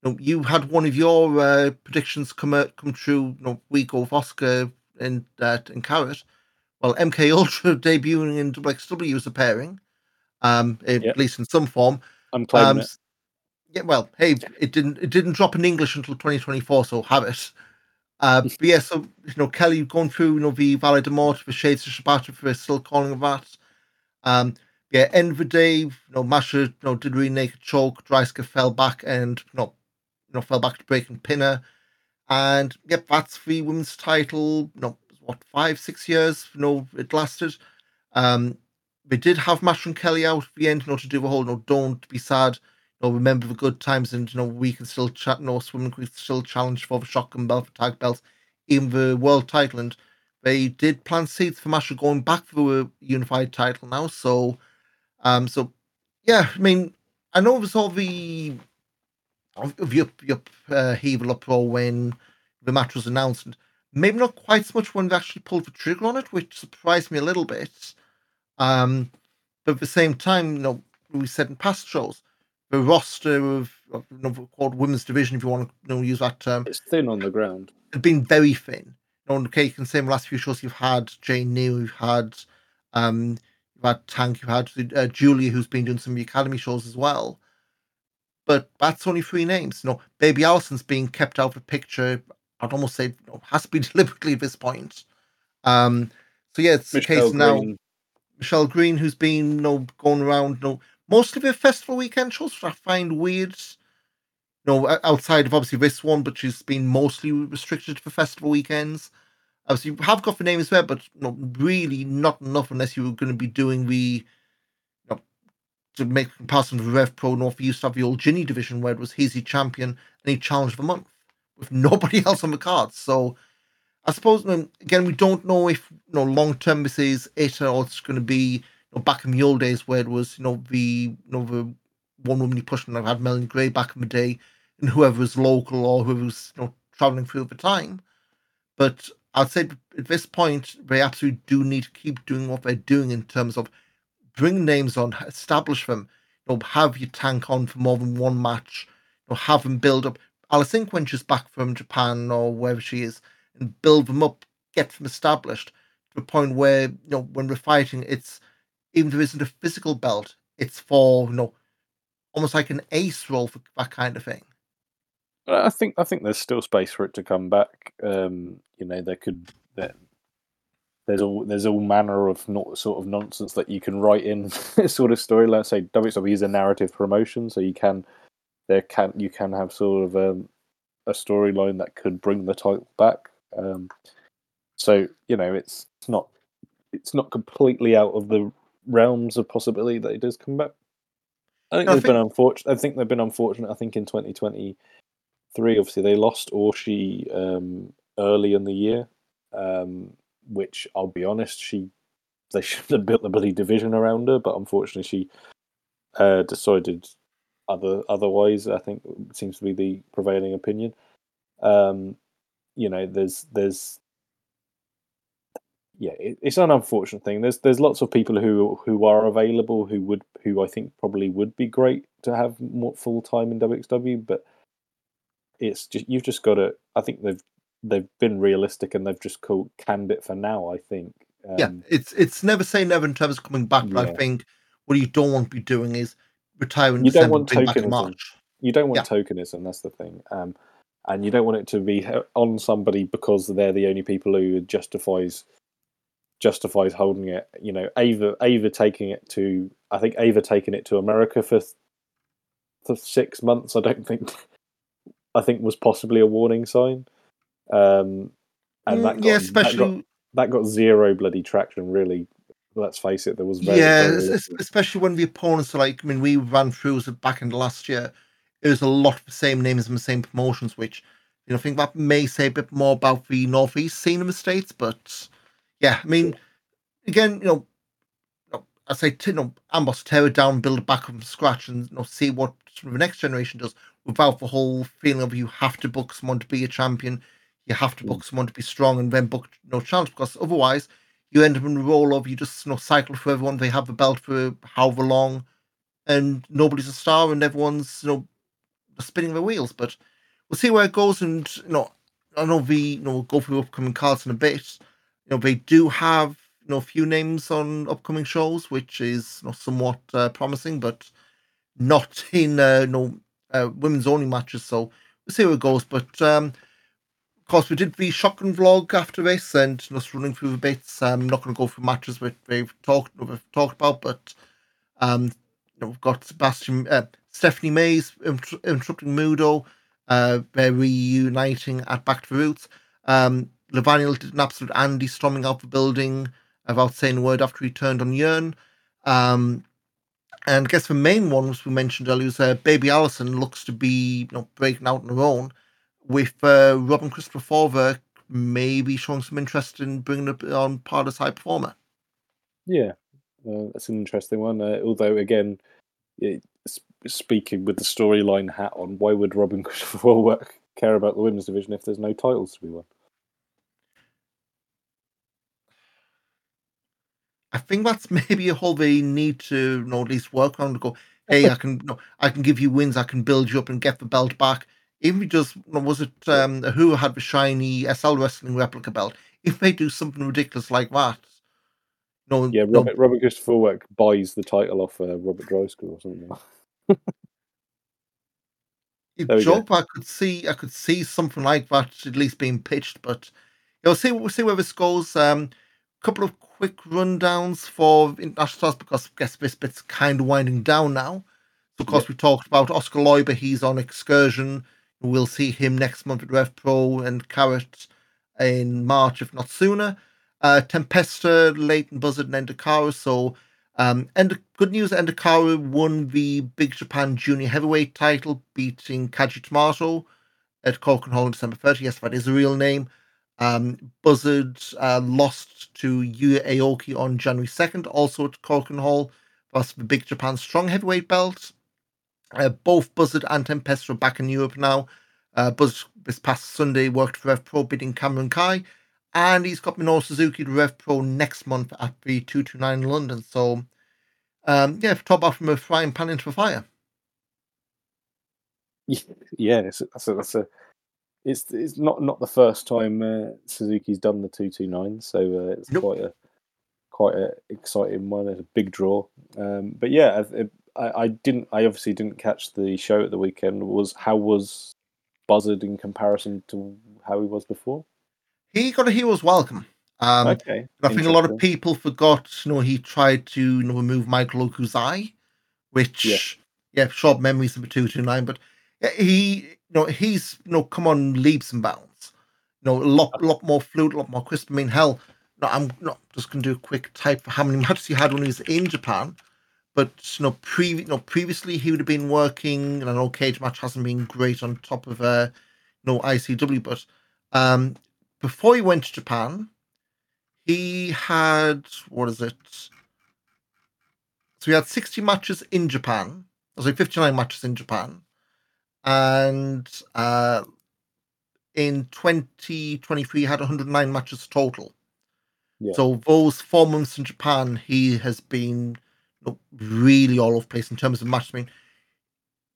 you, know, you had one of your uh, predictions come uh, come true. You know, we go with Oscar and uh, and Carrot. Well, M K Ultra debuting in W X W is a pairing, um, in, yep. at least in some form. I'm claiming um, it. Yeah, well, hey, it didn't it didn't drop in English until twenty twenty-four, so have it. Uh, but yeah, so you know, Kelly going through you know the Valle de Mort, the Shades of Shabata, for still calling of that. Um, Yeah, end of the day, you know, Masha you know, did really naked choke, Dreiska fell back and you know, you know, fell back to breaking pinner. And yep, that's the women's title, you know, what, five, six years, you know, it lasted. Um, They did have Master and Kelly out at the end, you know, to do a whole, you know, don't be sad, you know, remember the good times, and, you know, we can still chat, you know, Swim and we can still challenge for the shotgun belt, for tag belts, even the world title. And they did plant seeds for Master going back for the unified title now. So, um, so yeah, I mean, I know there's all the the uh, heaval up or when the match was announced. And maybe not quite so much when they actually pulled the trigger on it, which surprised me a little bit. Um, but at the same time, you know, we said in past shows, the roster of, of you know, called women's division, if you want to, you know, use that term, it's thin on the ground. It's been very thin. You know, okay, you can say in the last few shows you've had Jane Neal, you've had um, you've had Tank, you've had uh, Julia, who's been doing some of the academy shows as well. But that's only three names. You know, Baby Allison's being kept out of the picture. I'd almost say, you know, has to be deliberately at this point. Um, so yeah, it's Michelle the case Green. now. Michelle Green, who's been, you know, going around, you know, mostly the festival weekend shows, which I find weird, you know, outside of obviously this one, but she's been mostly restricted to the festival weekends. Obviously, you have got the names there, but, you know, really not enough unless you were going to be doing the, you know, to make comparison to the Rev Pro North, you used to have the old Ginny division where it was he's the champion and he challenged the month with nobody else on the cards. So, I suppose, again, we don't know if, you know, long-term this is it or it's going to be, you know, back in the old days where it was, you know, the, you know, the one woman he pushed and I had Melanie Gray back in the day and whoever was local or whoever was, you know, travelling through the time. But I'd say at this point, they absolutely do need to keep doing what they're doing in terms of bring names on, establish them, you know, have your Tank on for more than one match, you know, have them build up. Alice think when she's back from Japan or wherever she is, and build them up, get them established to a point where, you know, when we're fighting, it's, even if there isn't a physical belt, it's for, you know, almost like an ace role for that kind of thing. I think I think there's still space for it to come back. Um, you know, there could there, there's all there's all manner of not sort of nonsense that you can write in sort of story. Let's say W W E is a narrative promotion, so you can there can you can have sort of um, a storyline that could bring the title back. Um, so you know it's not it's not completely out of the realms of possibility that it does come back. I think no, they've I think... been unfortunate. I think they've been unfortunate. I think in twenty twenty-three, obviously they lost Orshi um, early in the year, um, which I'll be honest, she they should have built the bloody division around her, but unfortunately she uh, decided other otherwise. I think seems to be the prevailing opinion. Um, You know, there's, there's, yeah, it, it's an unfortunate thing. There's, there's lots of people who, who are available who would, who I think probably would be great to have more full time in W X W, but it's just, you've just got to. I think they've, they've been realistic and they've just called canned it for now. I think. Um, yeah, it's, it's never say never in terms of coming back, but yeah. I think what you don't want to be doing is retiring. You don't want tokenism. You don't want yeah. tokenism. That's the thing. Um, And you don't want it to be on somebody because they're the only people who justifies justifies holding it. You know, Ava Ava taking it to I think Ava taking it to America for for six months. I don't think I think was possibly a warning sign. Um, and mm, that got, yeah, especially that got, that got zero bloody traction. Really, let's face it, there was very, yeah, very especially when the opponents are like. I mean, we ran through was back in the last year. It was a lot of the same names and the same promotions, which, you know, I think that may say a bit more about the Northeast scene in the States. But yeah, I mean, again, you know, I say, you know, Amboss, tear it down, build it back from scratch, and, you know, see what the next generation does without the whole feeling of you have to book someone to be a champion, you have to book someone to be strong, and then book no challenge, because otherwise you end up in the role of you just, you know, cycle for everyone. They have the belt for however long, and nobody's a star, and everyone's, you know, spinning the wheels. But we'll see where it goes. And, you know, I know the, you know, we'll go through upcoming cards in a bit. You know, they do have, you know, a few names on upcoming shows, which is, you know, somewhat uh, promising, but not in uh, you know, uh, women's only matches. So we'll see where it goes. But um, of course, we did the shotgun vlog after this, and just, you know, running through the bits. I'm not going to go through matches which they've talked, you know, we've talked about, but um, you know, we've got Sebastian. Uh, Stephanie Mays inter- interrupting Mudo. Uh, they're reuniting at Back to the Roots. Um, Levaniel did an absolute Andy storming out the building without saying a word after he turned on Yearn. Um, and I guess the main one, as we mentioned earlier, is uh, Baby Allison looks to be you know, breaking out on her own, with uh, Rob and Christopher Forver maybe showing some interest in bringing up on part as high performer. Yeah, uh, that's an interesting one. Uh, although, again, it, speaking with the storyline hat on, why would Rob and Christopher Forver care about the women's division if there's no titles to be won? I think that's maybe a whole they need to you know, at least work on to go, hey, I can you know, I can give you wins, I can build you up and get the belt back. Even if you just, you know, was it um, who had the shiny S L Wrestling replica belt? If they do something ridiculous like that. You know, yeah, Robert, no, Robert Christopher Forwerk buys the title off uh, Robert Driscoll or something like that. If joke, I could see I could see something like that at least being pitched, but you know, see we'll see where this goes. Um, couple of quick rundowns for international stars because I guess this bit's kind of winding down now. So of course, yeah. We talked about Oscar Leuber. He's on excursion. We'll see him next month at Rev Pro and Carrot in March, if not sooner. Uh, Tempesta, Leighton Buzzard, and Endakaru. So, um, and good news, Endakaru won the Big Japan Junior Heavyweight title, beating Kaji Tomato at Corken Hall on December thirtieth. Yes, that is a real name. Um, Buzzard uh, lost to Yuya Aoki on January second, also at Corken Hall. That's the Big Japan Strong Heavyweight belt. Uh, both Buzzard and Tempesta are back in Europe now. Uh, Buzzard this past Sunday worked for Rev Pro, beating Cameron Kai. And he's got Minoru Suzuki to Rev Pro next month at the two two nine in London. So, um, yeah, top off from a frying pan into a fire. Yeah, that's a, that's a, it's it's not, not the first time uh, Suzuki's done the two two nine, so uh, it's nope. quite a quite an exciting one. It's a big draw. Um, but yeah, I, I didn't. I obviously didn't catch the show at the weekend. Was how was Buzzard in comparison to how he was before? He got a hero's welcome. Um, okay. I think a lot of people forgot, you know, he tried to you know, remove Michael Oku's eye, which, yeah, yeah short memories of the two two nine, but he, you know, he's, you know, come on leaps and bounds. You know, a lot, lot more fluid, a lot more crisp. I mean, hell, you know, I'm not just going to do a quick type for how many matches he had when he was in Japan, but, you know, pre- you know previously he would have been working, and I know cage match hasn't been great on top of, uh, you know, I C W, but, um, before he went to Japan, he had, what is it? So he had sixty matches in Japan. Sorry, fifty-nine matches in Japan. And uh, in twenty twenty-three, he had one hundred nine matches total. Yeah. So those four months in Japan, he has been you know, really all over the place in terms of matches. I mean,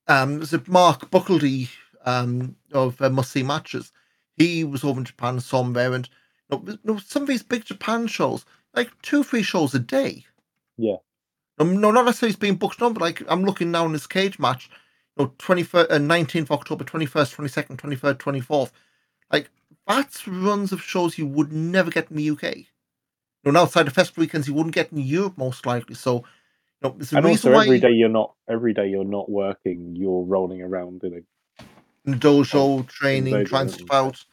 um, was it Mark Buckledy um, of uh, Must See Matches? He was over in Japan and saw him there. And you know, some of these big Japan shows, like two, three shows a day. Yeah. Um, no, not necessarily he's being booked on, but like I'm looking now in his cage match, you know, twenty-first, uh, nineteenth of October, twenty-first, twenty-second, twenty-third, twenty-fourth. Like that's runs of shows you would never get in the U K. You know, outside the festival weekends, you wouldn't get in Europe most likely. So, you know, it's a and reason also every why... day you're not every day you're not working, you're rolling around in a dojo training, trying stuff out.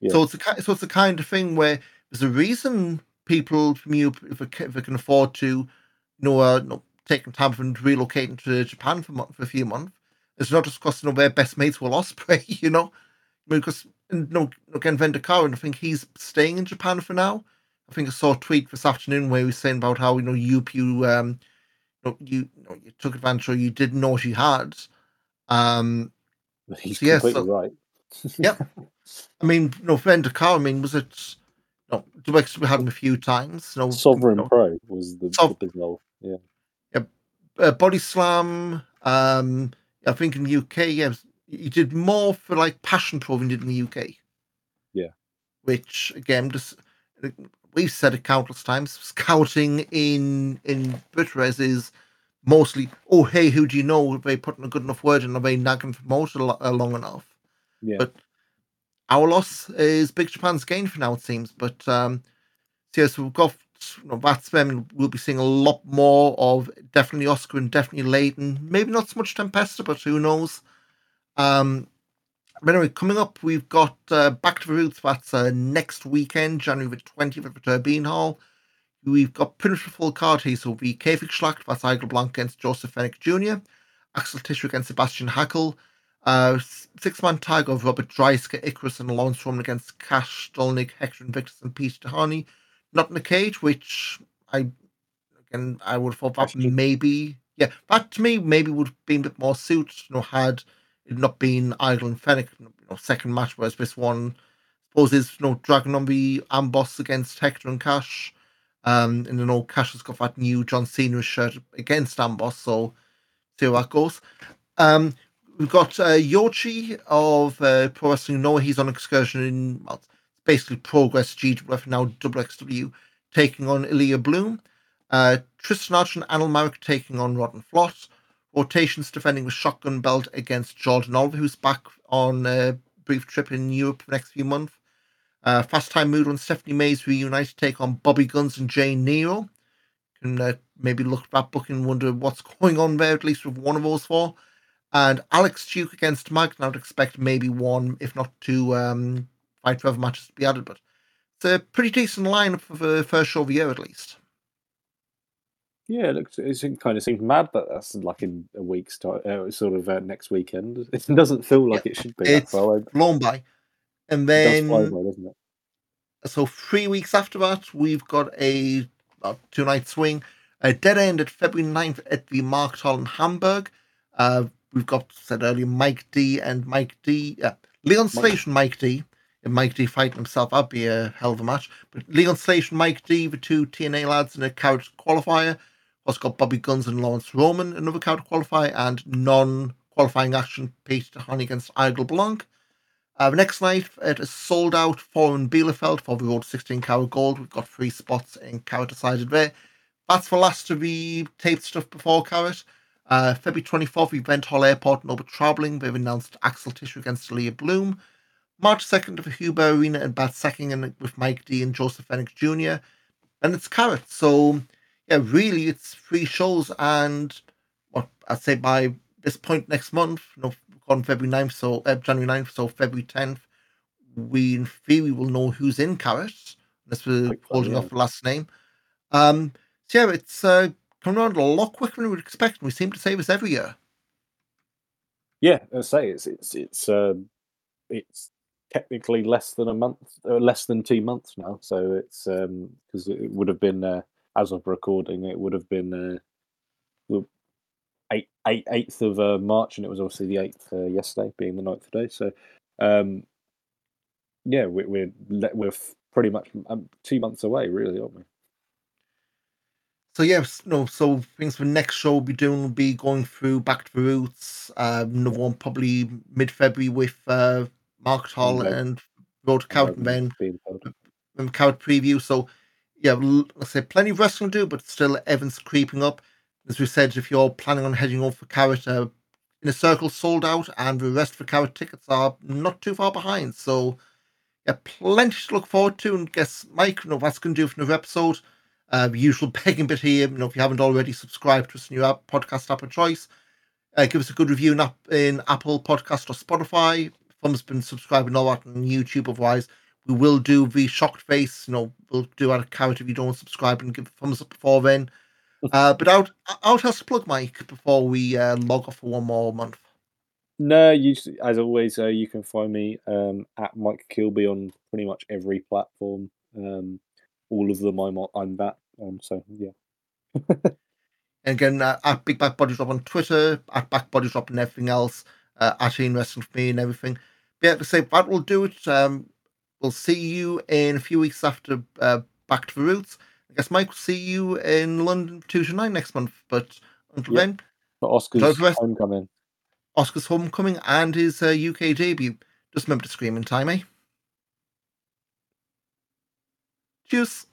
Yeah. So it's the so it's the kind of thing where there's a reason people from Europe, if they, if they can afford to, you know, uh, you know taking time from relocating to Japan for, for a few months. It's not just because you know their best mates will Osprey, you know, I mean, because you know, again Vendakar, and I think he's staying in Japan for now. I think I saw a tweet this afternoon where he was saying about how you know you you um you know, you, you, know, you took advantage or you didn't know what you had. Um, He's so, completely yeah, so, right. Yep. I mean, you know, Vendakar, I mean, was it... No, we had him a few times. You know, Sovereign you know, Pro was the, so, the big role, yeah. yeah. Uh, Body Slam, um, I think in the U K, yeah, was, he did more for, like, Passion Pro than he did in the U K. Yeah. Which, again, just we've said it countless times, scouting in, in Britrez is... mostly, oh, hey, who do you know? Are they putting a good enough word in? Are they nagging for promotion long enough? Yeah. But our loss is Big Japan's gain for now, it seems. But, um, so yes, we've got, you know, that's them. We'll be seeing a lot more of definitely Oscar and definitely Leighton. Maybe not so much Tempesta, but who knows? Um, but anyway, coming up, we've got uh, Back to the Roots. That's uh, next weekend, January the twentieth at the Turbine Hall. We've got pinfall card here, so V K for Schlacht, that's Igel Blanc against Joseph Fennick Junior, Axel Tischer against Sebastian Hackl, uh, six-man tag of Robert Dreisker, Icarus and Laurance Roman against Cash, Stolnik, Hector Invictus and Peter Tahani. Not in a cage, which I, again, I would have thought that Actually. maybe, yeah, that to me maybe would have been a bit more suited, you know, had it not been Igel and Fennick, you know, second match, whereas this one, I suppose, is, you know, Dragon Zombie Amboss against Hector and Cash. Um, and then old Cash has got that new John Cena shirt against Amboss, so see how that goes. Um, we've got uh, Yoshi of uh, Pro Wrestling Noah. He's on excursion in, well, basically Progress, G W F, now W X W, taking on Ilya Bloom. Uh, Tristan Archer and Anil Marek taking on Rotten Flott. Rotations defending with Shotgun Belt against Jordan Oliver, who's back on a brief trip in Europe for the next few months. Uh, Fast Time Moodle and Stephanie Mays reunite to take on Bobby Guns and Jane Nero. You can uh, maybe look at that book and wonder what's going on there, at least with one of those four. And Alex Duke against Mike, and I would expect maybe one, if not two, um, fight forever matches to be added. But it's a pretty decent lineup for the first show of the year, at least. Yeah, it looks. It kind of seems mad that that's like in a week's time, uh, sort of uh, next weekend. It doesn't feel like yeah, it should be. It's well. blown by. And then, well, isn't it? So three weeks after that, we've got a uh, two-night swing, a Dead End at February ninth at the Markthal in Hamburg. Uh, we've got, said earlier, Mike D and Mike D, uh, Leon Slash and Mike D. If Mike D fighting himself, that'd be a hell of a match. But Leon Slash and Mike D, the two T N A lads in a character qualifier. Also got Bobby Guns and Laurance Roman, another character qualifier, and non-qualifying action, Peter Tahani against Igel Blanc. Uh, the next night, at a sold-out forum in Bielefeld for the Road to sixteen Carat Gold. We've got three spots in Carat decided there. That's the last of the taped stuff before Carat. Uh, February twenty-fourth, the Event Hall Airport, no travelling. They've announced Axel Tischer against Ilya Bloom. March second, at the Huber Arena in Bad Säckingen with Mike D and Joseph Fennick Junior And it's Carat. So, yeah, really, it's three shows. And what I'd say by this point next month, you know, on February ninth, so uh, January ninth, so February tenth, we in theory will know who's in Carat, unless we're Quite holding fun, yeah. off the last name. Um, so yeah, it's uh, coming around a lot quicker than we would expect, and we seem to say this every year. Yeah, I say it's it's it's um, it's technically less than a month, or less than two months now. So it's because um, it would have been uh, as of recording, it would have been. Uh, we'll, eighth of uh, March, and it was obviously the eighth uh, yesterday, being the ninth today. So, um, yeah, we, we're we're pretty much um, two months away, really, aren't we? So yeah, no. So things for the next show we'll be doing will be going through Back to the Roots. Um, another one probably mid-February with uh, Mark Hall okay. and Road to Carat, and then the Carat preview. So yeah, let's say plenty of wrestling to do, but still everything's creeping up. As we said, if you're planning on heading over for Carat, uh, Inner Circle sold out, and the rest for Carat tickets are not too far behind. So, yeah, plenty to look forward to. And guess, Mike, you know, that's going to do for another episode. Uh, the usual begging bit here. You know, if you haven't already subscribed to us in your app, podcast app of choice, uh, give us a good review in, in Apple Podcast or Spotify. Thumbs been subscribing all that on YouTube. Otherwise, we will do the shocked face. You know, we'll do out of Carat if you don't subscribe and give a thumbs up before then. Uh, but I'll I'll have to plug Mike before we uh, log off for one more month. No, you as always, uh, you can find me um, at Mike Kilby on pretty much every platform. Um, all of them, I'm I'm that. Um, so yeah. And again, uh, at Big Back Body Drop on Twitter, at Back Body Drop and everything else, uh, at Ian Wrestling for me and everything. But yeah, to say that will do it. Um, we'll see you in a few weeks after uh, Back to the Roots. I guess Mike will see you in London two to nine next month, but until yep. then, but Oscar's homecoming, Oscar's homecoming, and his uh, U K debut. Just remember to scream in time, eh? Cheers.